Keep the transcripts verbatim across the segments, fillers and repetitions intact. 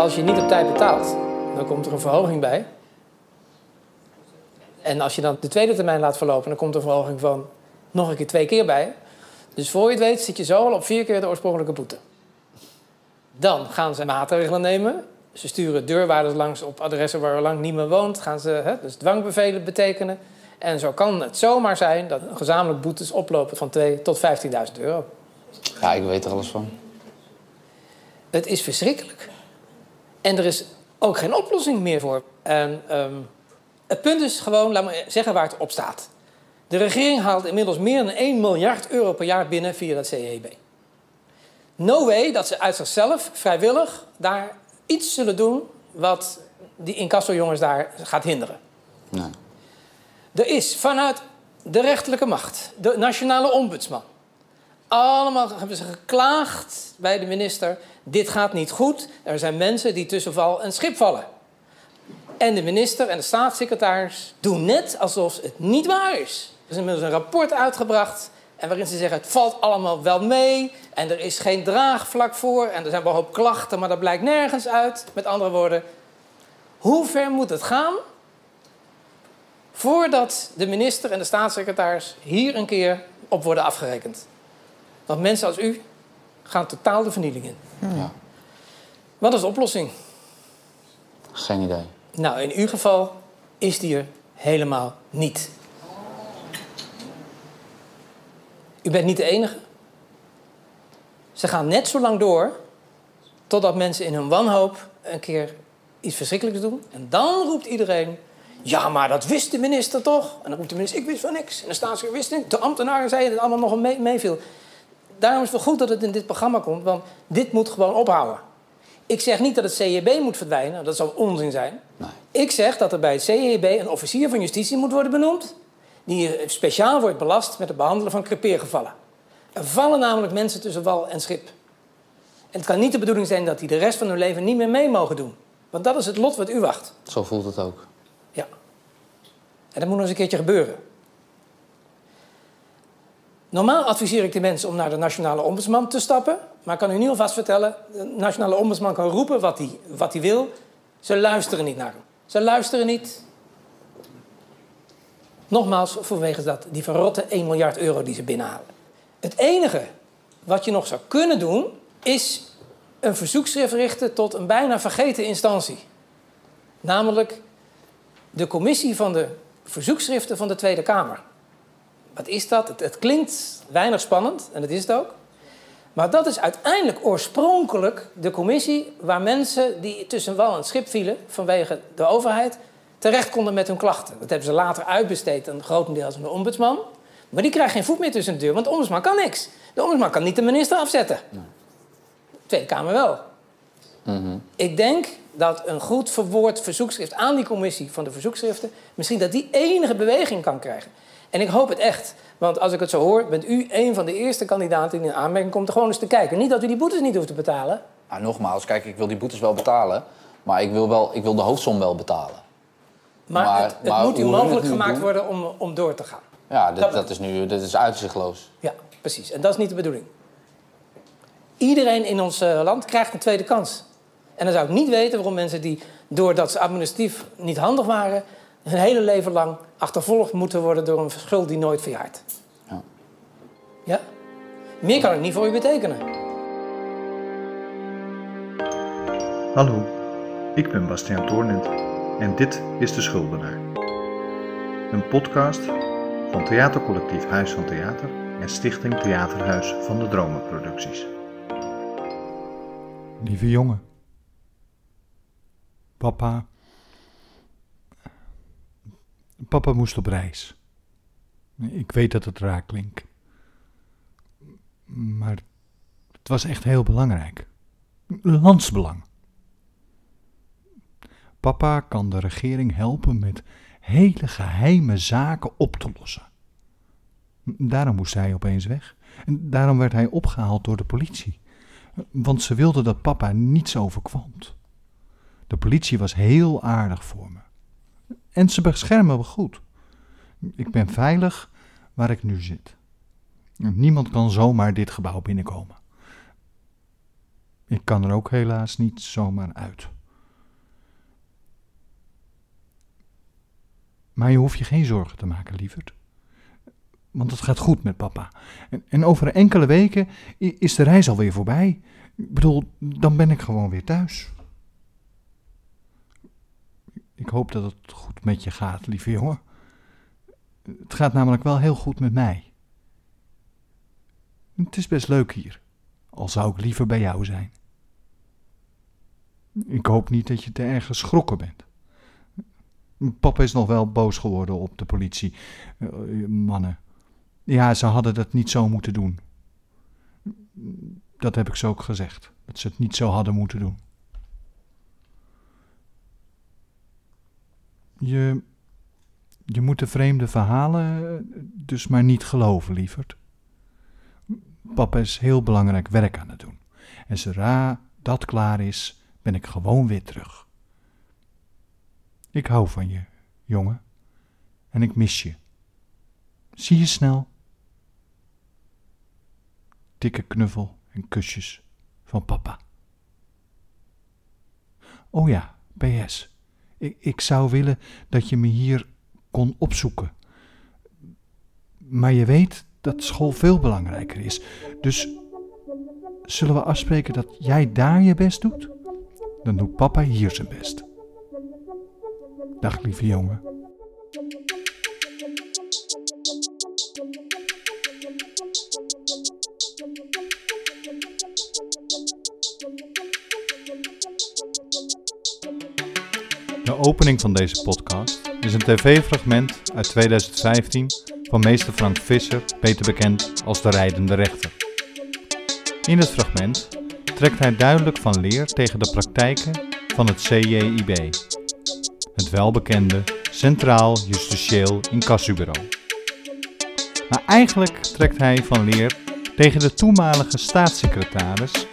als je niet op tijd betaalt, dan komt er een verhoging bij. En als je dan de tweede termijn laat verlopen, dan komt er een verhoging van nog een keer twee keer bij. Dus voor je het weet zit je zo al op vier keer de oorspronkelijke boete. Dan gaan ze maatregelen nemen. Ze sturen deurwaarders langs op adressen waar er lang niet meer woont. Gaan ze hè, dus dwangbevelen betekenen. En zo kan het zomaar zijn dat gezamenlijk boetes oplopen van twee tot vijftienduizend euro. Ja, ik weet er alles van. Het is verschrikkelijk. En er is ook geen oplossing meer voor. En um, het punt is gewoon, laat me zeggen waar het op staat. De regering haalt inmiddels meer dan één miljard euro per jaar binnen via dat C J I B. No way dat ze uit zichzelf vrijwillig daar iets zullen doen wat die incassojongens daar gaat hinderen. Nee. Er is vanuit de rechterlijke macht, de Nationale Ombudsman, allemaal hebben ze geklaagd bij de minister. Dit gaat niet goed. Er zijn mensen die tussen wal en schip vallen. En de minister en de staatssecretaris doen net alsof het niet waar is. Er is inmiddels een rapport uitgebracht en waarin ze zeggen het valt allemaal wel mee en er is geen draagvlak voor en er zijn wel een hoop klachten, maar dat blijkt nergens uit. Met andere woorden, hoe ver moet het gaan voordat de minister en de staatssecretaris hier een keer op worden afgerekend? Want mensen als u gaan totaal de vernieling in. Ja. Wat is de oplossing? Geen idee. Nou, in uw geval is die er helemaal niet. U bent niet de enige. Ze gaan net zo lang door totdat mensen in hun wanhoop een keer iets verschrikkelijks doen. En dan roept iedereen, ja, maar dat wist de minister toch? En dan roept de minister, ik wist van niks. En de staatssecretaris wist niks. De ambtenaren zeiden dat het allemaal nog meeviel. Mee Daarom is het wel goed dat het in dit programma komt, want dit moet gewoon ophouden. Ik zeg niet dat het C J B moet verdwijnen, dat zou onzin zijn. Nee. Ik zeg dat er bij het C J B een officier van justitie moet worden benoemd, die speciaal wordt belast met het behandelen van crepeergevallen. Er vallen namelijk mensen tussen wal en schip. En het kan niet de bedoeling zijn dat die de rest van hun leven niet meer mee mogen doen. Want dat is het lot wat u wacht. Zo voelt het ook. Ja. En dat moet nog eens een keertje gebeuren. Normaal adviseer ik de mensen om naar de Nationale Ombudsman te stappen. Maar ik kan u nu alvast vertellen, de Nationale Ombudsman kan roepen wat hij wat hij wil. Ze luisteren niet naar hem. Ze luisteren niet. Nogmaals, vanwege dat, die verrotte één miljard euro die ze binnenhalen. Het enige wat je nog zou kunnen doen, is een verzoekschrift richten tot een bijna vergeten instantie. Namelijk de Commissie van de Verzoekschriften van de Tweede Kamer. Wat is dat? Het, het klinkt weinig spannend, en dat is het ook. Maar dat is uiteindelijk oorspronkelijk de commissie waar mensen die tussen wal en schip vielen vanwege de overheid terecht konden met hun klachten. Dat hebben ze later uitbesteed aan grotendeels aan de ombudsman. Maar die krijgt geen voet meer tussen de deur, want de ombudsman kan niks. De ombudsman kan niet de minister afzetten. Nee. De Tweede Kamer wel. Mm-hmm. Ik denk dat een goed verwoord verzoekschrift aan die commissie van de verzoekschriften misschien dat die enige beweging kan krijgen. En ik hoop het echt, want als ik het zo hoor, bent u een van de eerste kandidaten die in aanmerking komt er gewoon eens te kijken. Niet dat u die boetes niet hoeft te betalen. Nou, nogmaals, kijk, ik wil die boetes wel betalen, maar ik wil, wel, ik wil de hoofdsom wel betalen. Maar, maar het, het maar moet u mogelijk het gemaakt doen? worden om, om door te gaan. Ja, dit, dat, dat is nu dit is uitzichtloos. Ja, precies. En dat is niet de bedoeling. Iedereen in ons uh, land krijgt een tweede kans. En dan zou ik niet weten waarom mensen die, doordat ze administratief niet handig waren, hun hele leven lang achtervolgd moeten worden door een schuld die nooit verjaart. Ja. Ja? Meer kan ik niet voor u betekenen. Hallo, ik ben Bastiaan Toornent en dit is De Schuldenaar. Een podcast van theatercollectief Huis van Theater en Stichting Theaterhuis van de Dromen Producties. Lieve jongen. Papa... Papa moest op reis. Ik weet dat het raar klinkt. Maar het was echt heel belangrijk. Landsbelang. Papa kan de regering helpen met hele geheime zaken op te lossen. Daarom moest hij opeens weg. En daarom werd hij opgehaald door de politie. Want ze wilden dat papa niets overkwam. De politie was heel aardig voor me. En ze beschermen me goed. Ik ben veilig waar ik nu zit. Niemand kan zomaar dit gebouw binnenkomen. Ik kan er ook helaas niet zomaar uit. Maar je hoeft je geen zorgen te maken, lieverd. Want het gaat goed met papa. En, en over enkele weken is de reis alweer voorbij. Ik bedoel, dan ben ik gewoon weer thuis. Ik hoop dat het goed met je gaat, lieve jongen. Het gaat namelijk wel heel goed met mij. Het is best leuk hier, al zou ik liever bij jou zijn. Ik hoop niet dat je te erg geschrokken bent. Papa is nog wel boos geworden op de politie. Uh, mannen. Ja, ze hadden dat niet zo moeten doen. Dat heb ik ze ook gezegd, dat ze het niet zo hadden moeten doen. Je, je moet de vreemde verhalen dus maar niet geloven, lieverd. Papa is heel belangrijk werk aan het doen. En zodra dat klaar is, ben ik gewoon weer terug. Ik hou van je, jongen. En ik mis je. Zie je snel. Dikke knuffel en kusjes van papa. Oh ja, P S. Ik, ik zou willen dat je me hier kon opzoeken. Maar je weet dat school veel belangrijker is. Dus zullen we afspreken dat jij daar je best doet? Dan doet papa hier zijn best. Dag, lieve jongen. De opening van deze podcast is een tv-fragment uit tweeduizend vijftien van meester Frank Visser, beter bekend als de Rijdende Rechter. In het fragment trekt hij duidelijk van leer tegen de praktijken van het C J I B, het welbekende Centraal Justitieel Incassobureau. Maar eigenlijk trekt hij van leer tegen de toenmalige staatssecretaris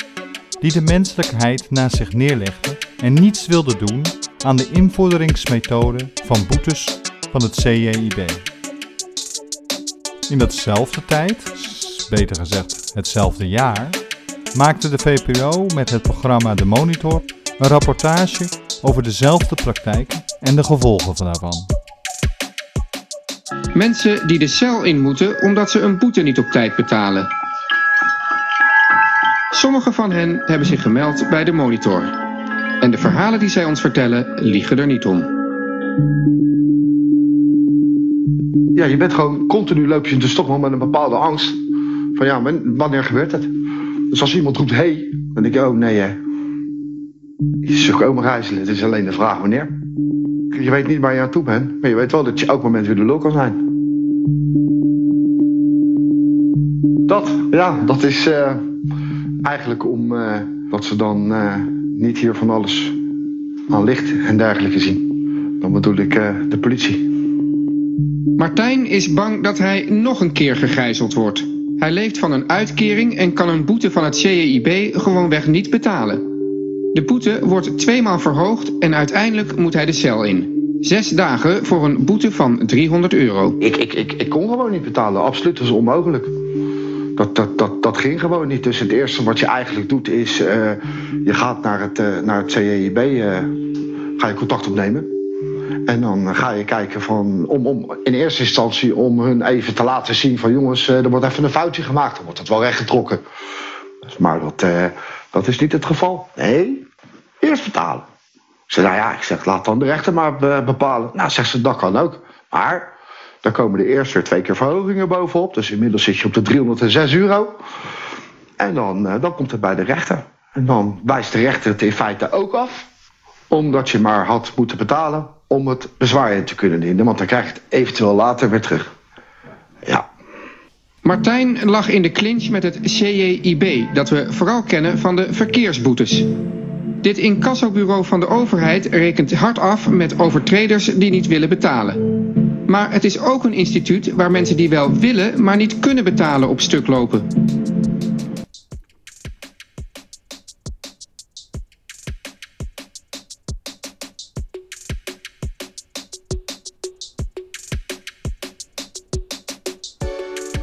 die de menselijkheid naast zich neerlegde en niets wilde doen aan de invorderingsmethode van boetes van het C J I B. In datzelfde tijd, beter gezegd hetzelfde jaar, maakte de V P R O met het programma De Monitor een rapportage over dezelfde praktijken en de gevolgen daarvan. Mensen die de cel in moeten omdat ze een boete niet op tijd betalen. Sommige van hen hebben zich gemeld bij de Monitor. En de verhalen die zij ons vertellen liegen er niet om. Ja, je bent gewoon continu loop je te stoppen met een bepaalde angst. Van ja, wanneer gebeurt het? Dus als iemand roept hey, dan denk ik oh nee hè. Je zoekt ook maar rijzelen, het is alleen de vraag wanneer. Je weet niet waar je aan toe bent, maar je weet wel dat je elk moment weer de lul kan zijn. Dat, ja, dat is uh, eigenlijk om uh, dat ze dan uh, niet hier van alles aan licht en dergelijke zien. Dan bedoel ik uh, de politie. Martijn is bang dat hij nog een keer gegijzeld wordt. Hij leeft van een uitkering en kan een boete van het C J I B gewoonweg niet betalen. De boete wordt tweemaal verhoogd en uiteindelijk moet hij de cel in. Zes dagen voor een boete van driehonderd euro. Ik, ik, ik, ik kon gewoon niet betalen, absoluut, dat is onmogelijk. Dat, dat, dat, dat ging gewoon niet. Dus het eerste wat je eigenlijk doet is, uh, je gaat naar het, uh, naar het C J I B, uh, ga je contact opnemen. En dan ga je kijken van, om, om, in eerste instantie om hun even te laten zien van jongens, uh, er wordt even een foutje gemaakt, dan wordt het wel rechtgetrokken. Maar dat, uh, dat is niet het geval. Nee. Eerst betalen. Ik zei, nou ja, ik zeg, laat dan de rechter maar bepalen. Nou, zegt ze, dat kan ook. Maar, dan komen de eerste twee keer verhogingen bovenop. Dus inmiddels zit je op de driehonderdzes euro. En dan, dan komt het bij de rechter. En dan wijst de rechter het in feite ook af. Omdat je maar had moeten betalen om het bezwaar in te kunnen dienen. Want dan krijg je het eventueel later weer terug. Ja. Martijn lag in de clinch met het C J I B, dat we vooral kennen van de verkeersboetes. Dit incassobureau van de overheid rekent hard af met overtreders die niet willen betalen. Maar het is ook een instituut waar mensen die wel willen, maar niet kunnen betalen op stuk lopen.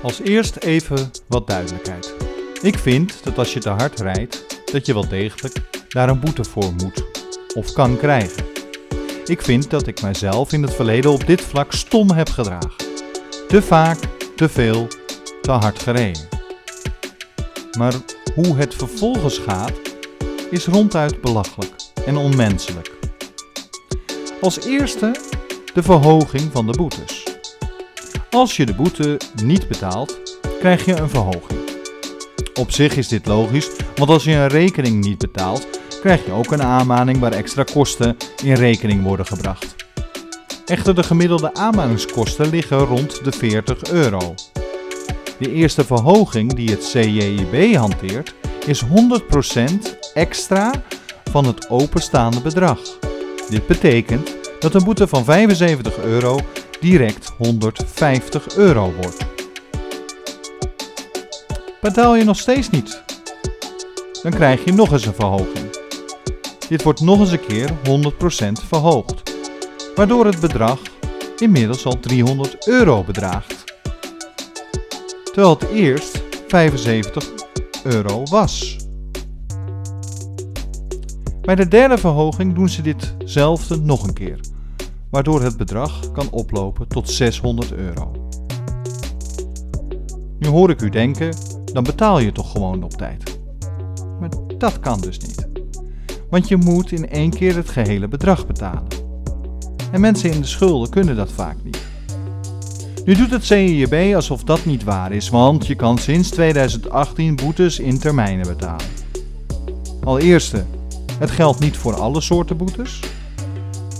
Als eerst even wat duidelijkheid. Ik vind dat als je te hard rijdt, dat je wel degelijk daar een boete voor moet of kan krijgen. Ik vind dat ik mijzelf in het verleden op dit vlak stom heb gedragen. Te vaak, te veel, te hard gereden. Maar hoe het vervolgens gaat, is ronduit belachelijk en onmenselijk. Als eerste de verhoging van de boetes. Als je de boete niet betaalt, krijg je een verhoging. Op zich is dit logisch, want als je een rekening niet betaalt, krijg je ook een aanmaning waar extra kosten in rekening worden gebracht. Echter, de gemiddelde aanmaningskosten liggen rond de veertig euro. De eerste verhoging die het C J I B hanteert is honderd procent extra van het openstaande bedrag. Dit betekent dat een boete van vijfenzeventig euro direct honderdvijftig euro wordt. Betaal je nog steeds niet? Dan krijg je nog eens een verhoging. Dit wordt nog eens een keer honderd procent verhoogd, waardoor het bedrag inmiddels al driehonderd euro bedraagt, terwijl het eerst vijfenzeventig euro was. Bij de derde verhoging doen ze ditzelfde nog een keer, waardoor het bedrag kan oplopen tot zeshonderd euro. Nu hoor ik u denken, dan betaal je toch gewoon op tijd. Maar dat kan dus niet, want je moet in één keer het gehele bedrag betalen. En mensen in de schulden kunnen dat vaak niet. Nu doet het C J I B alsof dat niet waar is, want je kan sinds tweeduizend achttien boetes in termijnen betalen. Allereerst, het geldt niet voor alle soorten boetes.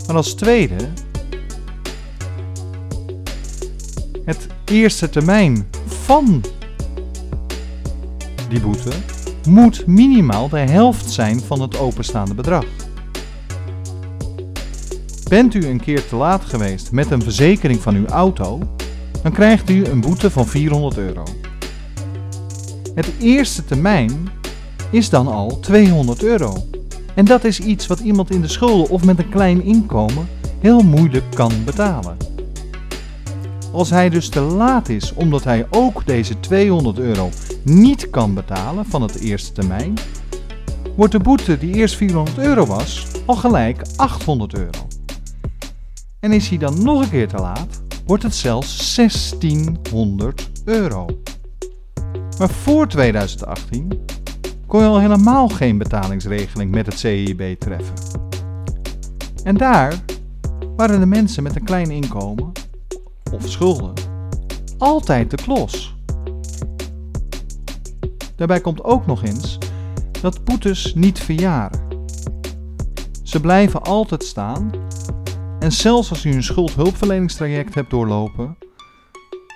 Maar als tweede, het eerste termijn van die boete moet minimaal de helft zijn van het openstaande bedrag. Bent u een keer te laat geweest met een verzekering van uw auto, dan krijgt u een boete van vierhonderd euro. Het eerste termijn is dan al tweehonderd euro. En dat is iets wat iemand in de schulden of met een klein inkomen heel moeilijk kan betalen. Als hij dus te laat is omdat hij ook deze tweehonderd euro niet kan betalen van het eerste termijn, wordt de boete die eerst vierhonderd euro was al gelijk achthonderd euro. En is hij dan nog een keer te laat, wordt het zelfs zestienhonderd euro. Maar voor tweeduizend achttien kon je al helemaal geen betalingsregeling met het C J I B treffen. En daar waren de mensen met een klein inkomen of schulden altijd de klos. Daarbij komt ook nog eens dat boetes niet verjaren. Ze blijven altijd staan en zelfs als u een schuldhulpverleningstraject hebt doorlopen,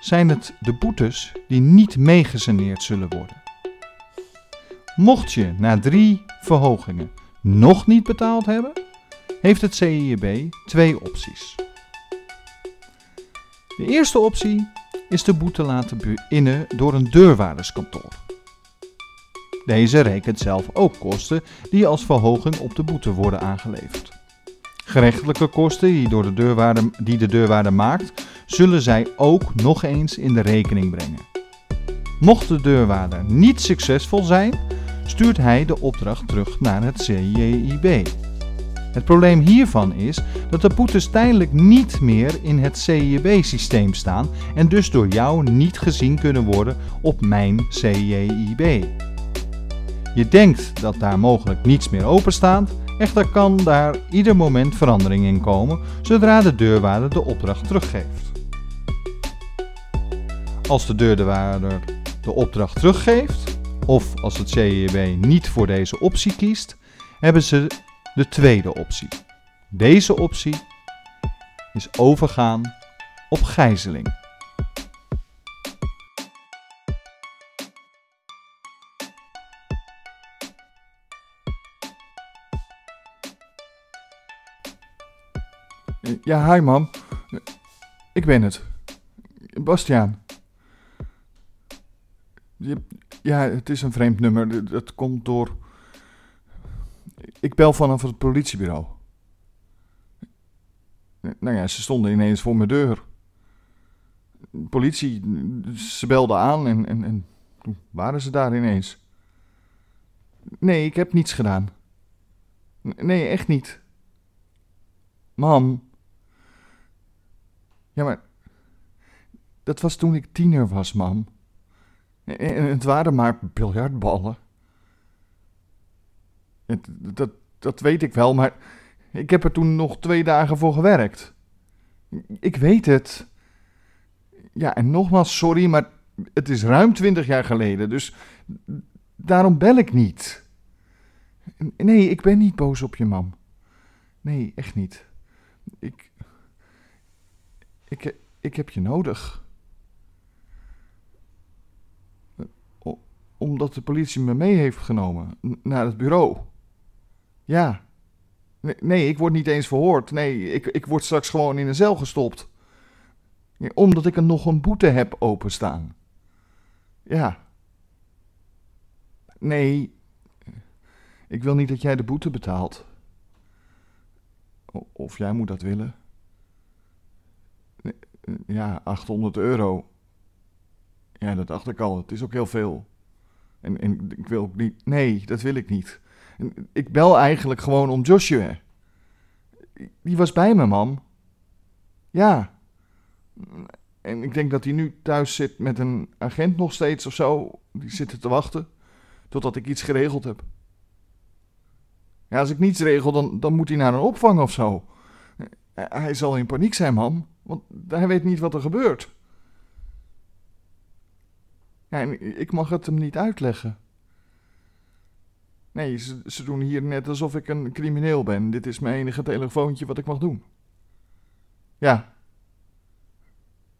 zijn het de boetes die niet meegesaneerd zullen worden. Mocht je na drie verhogingen nog niet betaald hebben, heeft het C J I B twee opties. De eerste optie is de boete laten innen door een deurwaarderskantoor. Deze rekent zelf ook kosten die als verhoging op de boete worden aangeleverd. Gerechtelijke kosten die, door de deurwaarder, die de deurwaarder maakt, zullen zij ook nog eens in de rekening brengen. Mocht de deurwaarder niet succesvol zijn, stuurt hij de opdracht terug naar het C J I B. Het probleem hiervan is dat de boetes tijdelijk niet meer in het C J I B-systeem staan en dus door jou niet gezien kunnen worden op mijn C J I B. Je denkt dat daar mogelijk niets meer openstaat, echter kan daar ieder moment verandering in komen zodra de deurwaarder de opdracht teruggeeft. Als de deurwaarder de opdracht teruggeeft, of als het C J I B niet voor deze optie kiest, hebben ze de tweede optie. Deze optie is overgaan op gijzeling. Ja, hi mam. Ik ben het. Bastiaan. Ja, het is een vreemd nummer. Dat komt door... Ik bel vanaf het politiebureau. Nou ja, ze stonden ineens voor mijn deur. Politie, ze belden aan en, en, en toen waren ze daar ineens. Nee, ik heb niets gedaan. Nee, echt niet. Mam. Ja, maar... Dat was toen ik tiener was, mam. En het waren maar biljartballen. Het, dat, dat weet ik wel, maar... Ik heb er toen nog twee dagen voor gewerkt. Ik weet het. Ja, en nogmaals, sorry, maar het is ruim twintig jaar geleden, dus... Daarom bel ik niet. Nee, ik ben niet boos op je, mam. Nee, echt niet. Ik... Ik, ik heb je nodig. O, omdat de politie me mee heeft genomen. Naar het bureau. Ja. Nee, nee, ik word niet eens verhoord. Nee, ik, ik word straks gewoon in een cel gestopt. Omdat ik er nog een boete heb openstaan. Ja. Nee, ik wil niet dat jij de boete betaalt. Of jij moet dat willen. Ja, achthonderd euro. Ja, dat dacht ik al. Het is ook heel veel. En, en ik wil ook niet... Nee, dat wil ik niet. Ik bel eigenlijk gewoon om Joshua. Die was bij me, mam. Ja. En ik denk dat hij nu thuis zit met een agent nog steeds of zo. Die zitten te wachten. Totdat ik iets geregeld heb. Ja, als ik niets regel, dan, dan moet hij naar een opvang of zo. Hij zal in paniek zijn, mam. Want hij weet niet wat er gebeurt. Ja, en ik mag het hem niet uitleggen. Nee, ze, ze doen hier net alsof ik een crimineel ben. Dit is mijn enige telefoontje wat ik mag doen. Ja.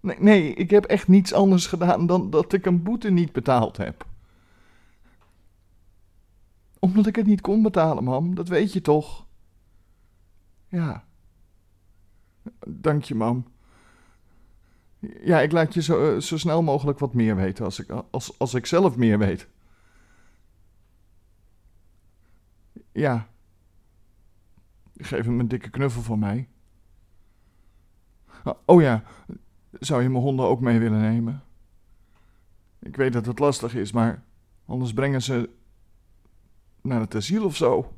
Nee, nee, ik heb echt niets anders gedaan dan dat ik een boete niet betaald heb. Omdat ik het niet kon betalen, mam. Dat weet je toch? Ja. Dank je, mam. Ja, ik laat je zo, zo snel mogelijk wat meer weten als ik, als, als ik zelf meer weet. Ja. Geef hem een dikke knuffel van mij. Oh ja, zou je mijn honden ook mee willen nemen? Ik weet dat het lastig is, maar anders brengen ze... naar het asiel of zo.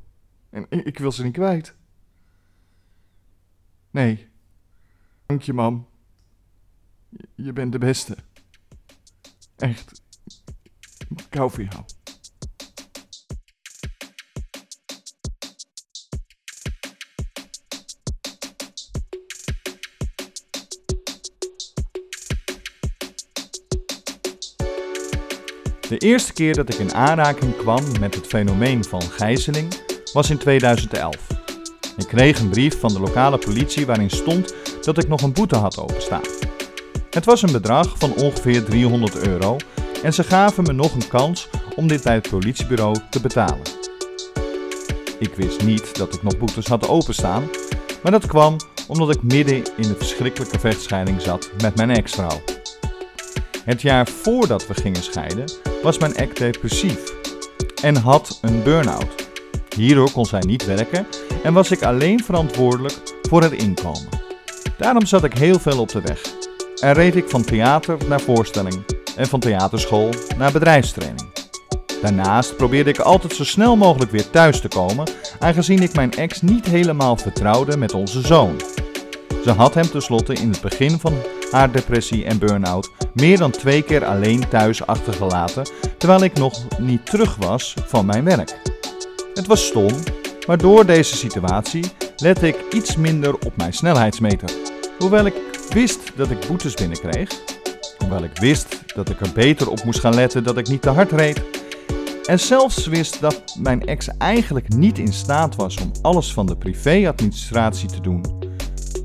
En ik wil ze niet kwijt. Nee. Dank je, mam. Je bent de beste. Echt. Ik hou van jou. De eerste keer dat ik in aanraking kwam met het fenomeen van gijzeling was in tweeduizend elf. Ik kreeg een brief van de lokale politie waarin stond dat ik nog een boete had openstaan. Het was een bedrag van ongeveer driehonderd euro en ze gaven me nog een kans om dit bij het politiebureau te betalen. Ik wist niet dat ik nog boetes had openstaan, maar dat kwam omdat ik midden in de verschrikkelijke vechtscheiding zat met mijn ex-vrouw. Het jaar voordat we gingen scheiden was mijn ex depressief en had een burn-out. Hierdoor kon zij niet werken en was ik alleen verantwoordelijk voor het inkomen. Daarom zat ik heel veel op de weg en reed ik van theater naar voorstelling en van theaterschool naar bedrijfstraining. Daarnaast probeerde ik altijd zo snel mogelijk weer thuis te komen, aangezien ik mijn ex niet helemaal vertrouwde met onze zoon. Ze had hem tenslotte in het begin van haar depressie en burn-out meer dan twee keer alleen thuis achtergelaten, terwijl ik nog niet terug was van mijn werk. Het was stom, maar door deze situatie lette ik iets minder op mijn snelheidsmeter. Hoewel ik wist dat ik boetes binnenkreeg, hoewel ik wist dat ik er beter op moest gaan letten dat ik niet te hard reed, en zelfs wist dat mijn ex eigenlijk niet in staat was om alles van de privéadministratie te doen,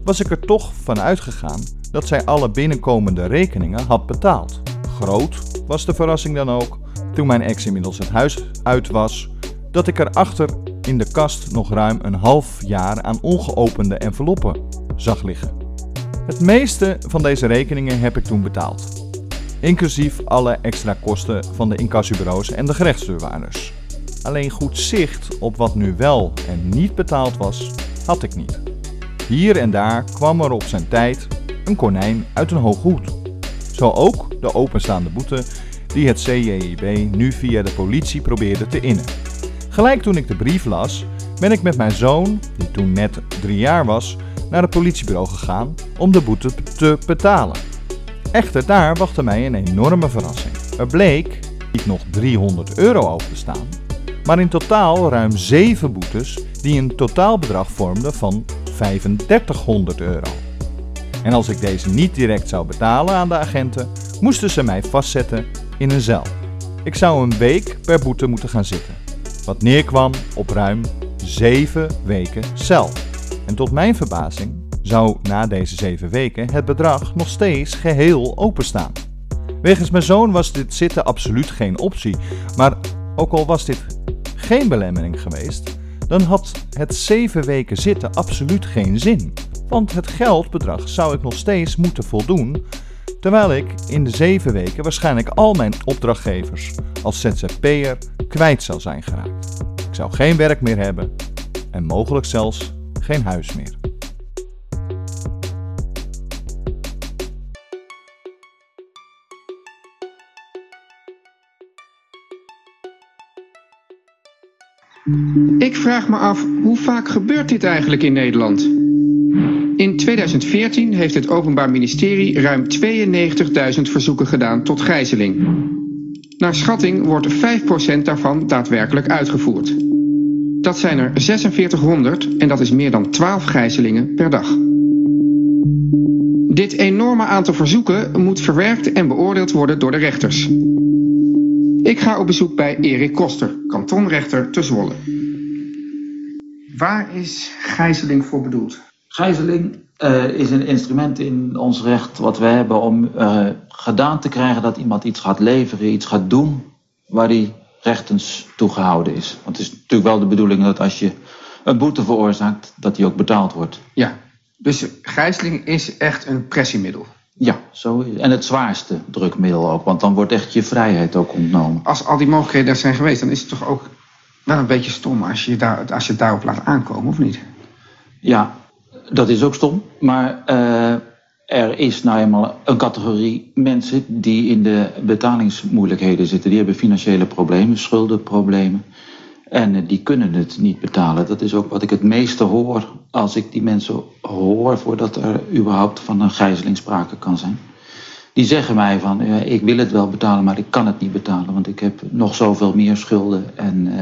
was ik er toch van uitgegaan dat zij alle binnenkomende rekeningen had betaald. Groot was de verrassing dan ook, toen mijn ex inmiddels het huis uit was, dat ik erachter in de kast nog ruim een half jaar aan ongeopende enveloppen zag liggen. Het meeste van deze rekeningen heb ik toen betaald, inclusief alle extra kosten van de incassobureaus en de gerechtsdeurwaarders. Alleen goed zicht op wat nu wel en niet betaald was, had ik niet. Hier en daar kwam er op zijn tijd een konijn uit een hoge hoed. Zo ook de openstaande boete die het C J I B nu via de politie probeerde te innen. Gelijk toen ik de brief las, ben ik met mijn zoon, die toen net drie jaar was, naar het politiebureau gegaan om de boete te betalen. Echter, daar wachtte mij een enorme verrassing. Er bleek niet nog driehonderd euro over te staan, maar in totaal ruim zeven boetes die een totaalbedrag vormden van vijfendertighonderd euro. En als ik deze niet direct zou betalen aan de agenten, moesten ze mij vastzetten in een cel. Ik zou een week per boete moeten gaan zitten, wat neerkwam op ruim zeven weken cel. En tot mijn verbazing zou na deze zeven weken het bedrag nog steeds geheel openstaan. Wegens mijn zoon was dit zitten absoluut geen optie, maar ook al was dit geen belemmering geweest, dan had het zeven weken zitten absoluut geen zin. Want het geldbedrag zou ik nog steeds moeten voldoen, terwijl ik in de zeven weken waarschijnlijk al mijn opdrachtgevers als z z p'er kwijt zou zijn geraakt. Ik zou geen werk meer hebben en mogelijk zelfs geen huis meer. Ik vraag me af, hoe vaak gebeurt dit eigenlijk in Nederland? In tweeduizend veertien heeft het Openbaar Ministerie ruim tweeënnegentigduizend verzoeken gedaan tot gijzeling. Naar schatting wordt vijf procent daarvan daadwerkelijk uitgevoerd. Dat zijn er vierduizend zeshonderd en dat is meer dan twaalf gijzelingen per dag. Dit enorme aantal verzoeken moet verwerkt en beoordeeld worden door de rechters. Ik ga op bezoek bij Erik Koster, kantonrechter te Zwolle. Waar is gijzeling voor bedoeld? Gijzeling uh, is een instrument in ons recht wat we hebben om uh, gedaan te krijgen dat iemand iets gaat leveren, iets gaat doen waar hij rechtens toegehouden is. Want het is natuurlijk wel de bedoeling dat als je een boete veroorzaakt, dat die ook betaald wordt. Ja, dus gijzeling is echt een pressiemiddel. Ja, zo is. En het zwaarste drukmiddel ook, want dan wordt echt je vrijheid ook ontnomen. Als al die mogelijkheden er zijn geweest, dan is het toch ook wel een beetje stom als je, daar, als je het daarop laat aankomen, of niet? Ja, dat is ook stom, maar uh, er is nou eenmaal een categorie mensen die in de betalingsmoeilijkheden zitten. Die hebben financiële problemen, schuldenproblemen en uh, die kunnen het niet betalen. Dat is ook wat ik het meeste hoor als ik die mensen hoor voordat er überhaupt van een gijzeling sprake kan zijn. Die zeggen mij van, uh, ik wil het wel betalen, maar ik kan het niet betalen. Want ik heb nog zoveel meer schulden en uh,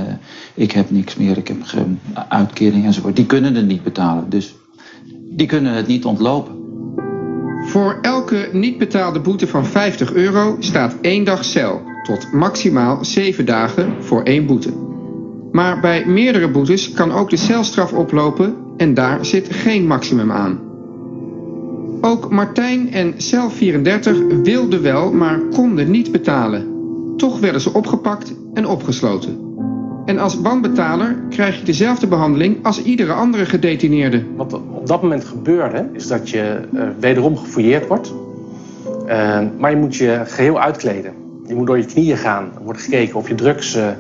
ik heb niks meer. Ik heb geen uitkering enzovoort. Die kunnen het niet betalen, dus die kunnen het niet ontlopen. Voor elke niet betaalde boete van vijftig euro staat één dag cel, tot maximaal zeven dagen voor één boete. Maar bij meerdere boetes kan ook de celstraf oplopen en daar zit geen maximum aan. Ook Martijn en cel vierendertig wilden wel, maar konden niet betalen. Toch werden ze opgepakt en opgesloten. En als wanbetaler krijg je dezelfde behandeling als iedere andere gedetineerde. Wat op dat moment gebeurde, is dat je uh, wederom gefouilleerd wordt. Uh, maar je moet je geheel uitkleden. Je moet door je knieën gaan. Er wordt gekeken of je drugs uh, uh,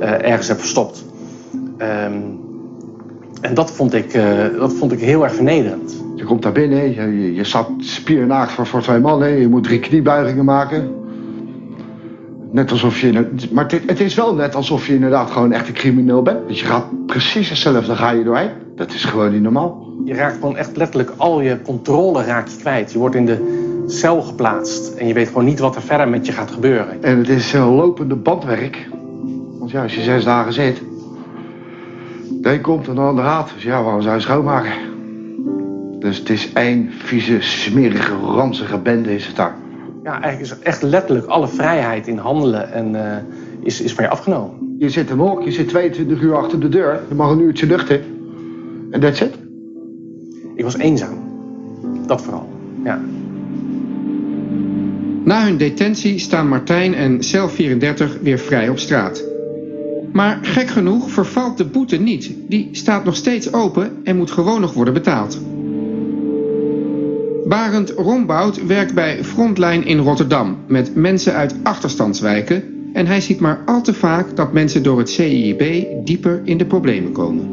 ergens hebt verstopt. Um, en dat vond, ik, uh, dat vond ik heel erg vernederend. Je komt daar binnen, je, je zat spiernaakt voor, voor twee mannen. Je moet drie kniebuigingen maken. Net alsof je, maar het, het is wel net alsof je inderdaad gewoon echt een crimineel bent. Dus je gaat precies hetzelfde, ga je doorheen. Dat is gewoon niet normaal. Je raakt gewoon echt letterlijk al je controle raak je kwijt. Je wordt in de cel geplaatst en je weet gewoon niet wat er verder met je gaat gebeuren. En het is een lopende bandwerk. Want ja, als je zes dagen zit, de een komt en de ander gaat. Dus ja, waarom zou je schoonmaken? Dus het is één vieze, smerige, ranzige bende is het daar. Ja, eigenlijk is het echt letterlijk alle vrijheid in handelen en uh, is, is van je afgenomen. Je zit in een hok, je zit tweeëntwintig uur achter de deur, je mag een uurtje luchten. En that's it. Ik was eenzaam. Dat vooral, ja. Na hun detentie staan Martijn en cel vierendertig weer vrij op straat. Maar gek genoeg vervalt de boete niet. Die staat nog steeds open en moet gewoon nog worden betaald. Barend Rombout werkt bij Frontline in Rotterdam met mensen uit achterstandswijken en hij ziet maar al te vaak dat mensen door het C J I B dieper in de problemen komen.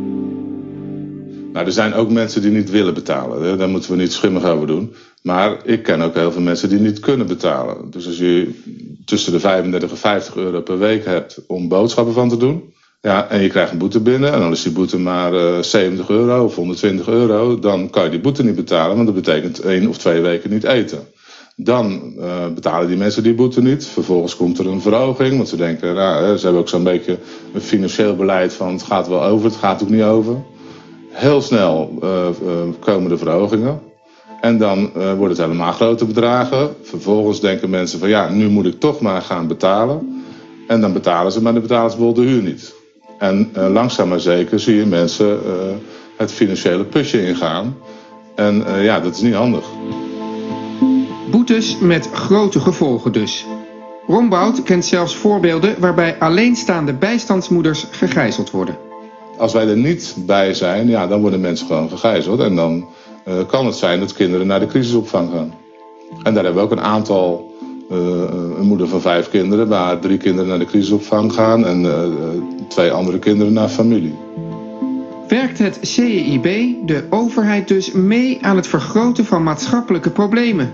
Nou, er zijn ook mensen die niet willen betalen, hè? Daar moeten we niet schimmig over doen. Maar ik ken ook heel veel mensen die niet kunnen betalen. Dus als je tussen de vijfendertig en vijftig euro per week hebt om boodschappen van te doen, Ja, en je krijgt een boete binnen en dan is die boete maar uh, zeventig euro of honderdtwintig euro. Dan kan je die boete niet betalen, want dat betekent één of twee weken niet eten. Dan uh, betalen die mensen die boete niet. Vervolgens komt er een verhoging, want ze denken, nou, ze hebben ook zo'n beetje een financieel beleid van het gaat wel over, het gaat ook niet over. Heel snel uh, uh, komen de verhogingen. En dan uh, worden het helemaal grote bedragen. Vervolgens denken mensen van ja, nu moet ik toch maar gaan betalen. En dan betalen ze, maar dan betalen ze bijvoorbeeld de huur niet. En uh, langzaam maar zeker zie je mensen uh, het financiële putje ingaan. En uh, ja, dat is niet handig. Boetes met grote gevolgen dus. Rombout kent zelfs voorbeelden waarbij alleenstaande bijstandsmoeders gegijzeld worden. Als wij er niet bij zijn, ja, dan worden mensen gewoon gegijzeld. En dan uh, kan het zijn dat kinderen naar de crisisopvang gaan. En daar hebben we ook een aantal... Uh, een moeder van vijf kinderen, waar drie kinderen naar de crisisopvang gaan en uh, twee andere kinderen naar familie. Werkt het C J I B, de overheid, dus mee aan het vergroten van maatschappelijke problemen?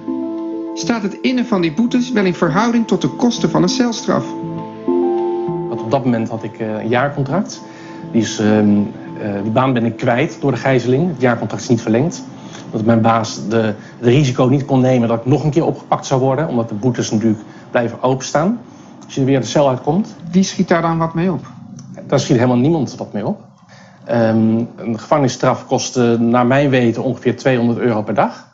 Staat het innen van die boetes wel in verhouding tot de kosten van een celstraf? Want op dat moment had ik uh, een jaarcontract. Die, is, uh, uh, die baan ben ik kwijt door de gijzeling. Het jaarcontract is niet verlengd. Dat mijn baas het risico niet kon nemen dat ik nog een keer opgepakt zou worden. Omdat de boetes natuurlijk blijven openstaan. Als je weer de cel uitkomt. Wie schiet daar dan wat mee op? Daar schiet helemaal niemand wat mee op. Um, een gevangenisstraf kost uh, naar mijn weten ongeveer tweehonderd euro per dag.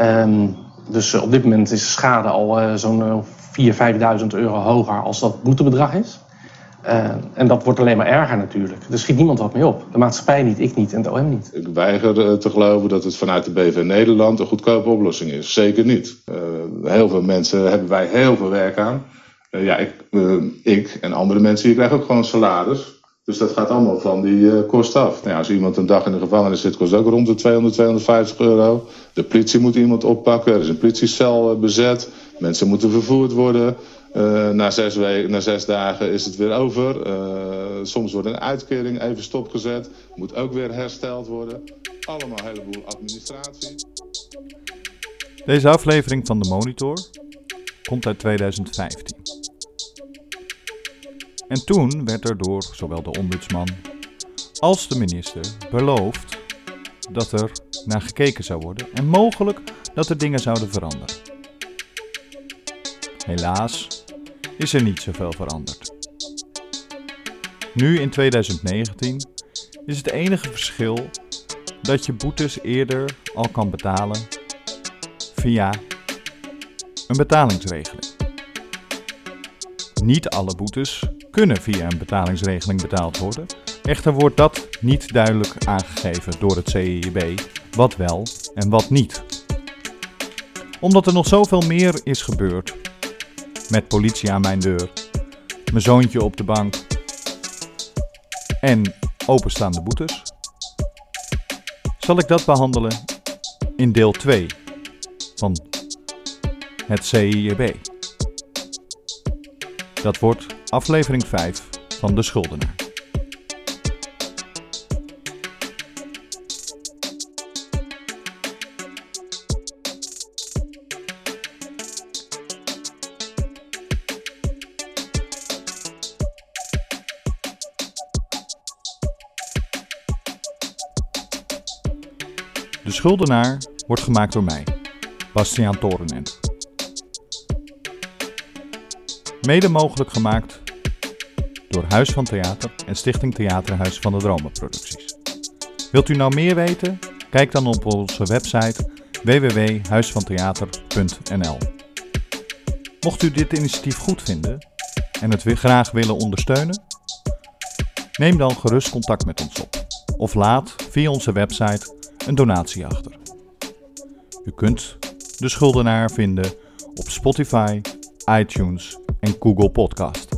Um, dus uh, op dit moment is de schade al uh, zo'n uh, vierduizend, vijfduizend euro hoger als dat boetebedrag is. Uh, en dat wordt alleen maar erger natuurlijk. Er schiet niemand wat mee op. De maatschappij niet, ik niet en het O M niet. Ik weiger uh, te geloven dat het vanuit de B V Nederland een goedkope oplossing is. Zeker niet. Uh, heel veel mensen hebben wij heel veel werk aan. Uh, ja, ik, uh, ik en andere mensen hier krijgen ook gewoon salaris. Dus dat gaat allemaal van die uh, kost af. Nou ja, als iemand een dag in de gevangenis zit, kost het ook rond de tweehonderd, tweehonderdvijftig euro. De politie moet iemand oppakken. Er is een politiecel uh, bezet. Mensen moeten vervoerd worden. Uh, na, zes weken, na zes dagen is het weer over. Uh, soms wordt een uitkering even stopgezet. Moet ook weer hersteld worden. Allemaal een heleboel administratie. Deze aflevering van De Monitor komt uit tweeduizend vijftien. En toen werd er door zowel de ombudsman als de minister beloofd dat er naar gekeken zou worden en mogelijk dat er dingen zouden veranderen. Helaas is er niet zoveel veranderd. Nu in tweeduizend negentien is het enige verschil dat je boetes eerder al kan betalen via een betalingsregeling. Niet alle boetes kunnen via een betalingsregeling betaald worden. Echter wordt dat niet duidelijk aangegeven door het C J I B wat wel en wat niet. Omdat er nog zoveel meer is gebeurd. Met politie aan mijn deur, mijn zoontje op de bank en openstaande boetes, zal ik dat behandelen in deel twee van het C J I B. Dat wordt aflevering vijf van De Schuldenaar. De Schuldenaar wordt gemaakt door mij, Bastiaan Toornent. Mede mogelijk gemaakt door Huis van Theater en Stichting Theaterhuis van de Dromen Producties. Wilt u nou meer weten? Kijk dan op onze website w w w punt huis van theater punt n l. Mocht u dit initiatief goed vinden en het graag willen ondersteunen, neem dan gerust contact met ons op of laat via onze website een donatie achter. U kunt De Schuldenaar vinden op Spotify, iTunes en Google Podcast.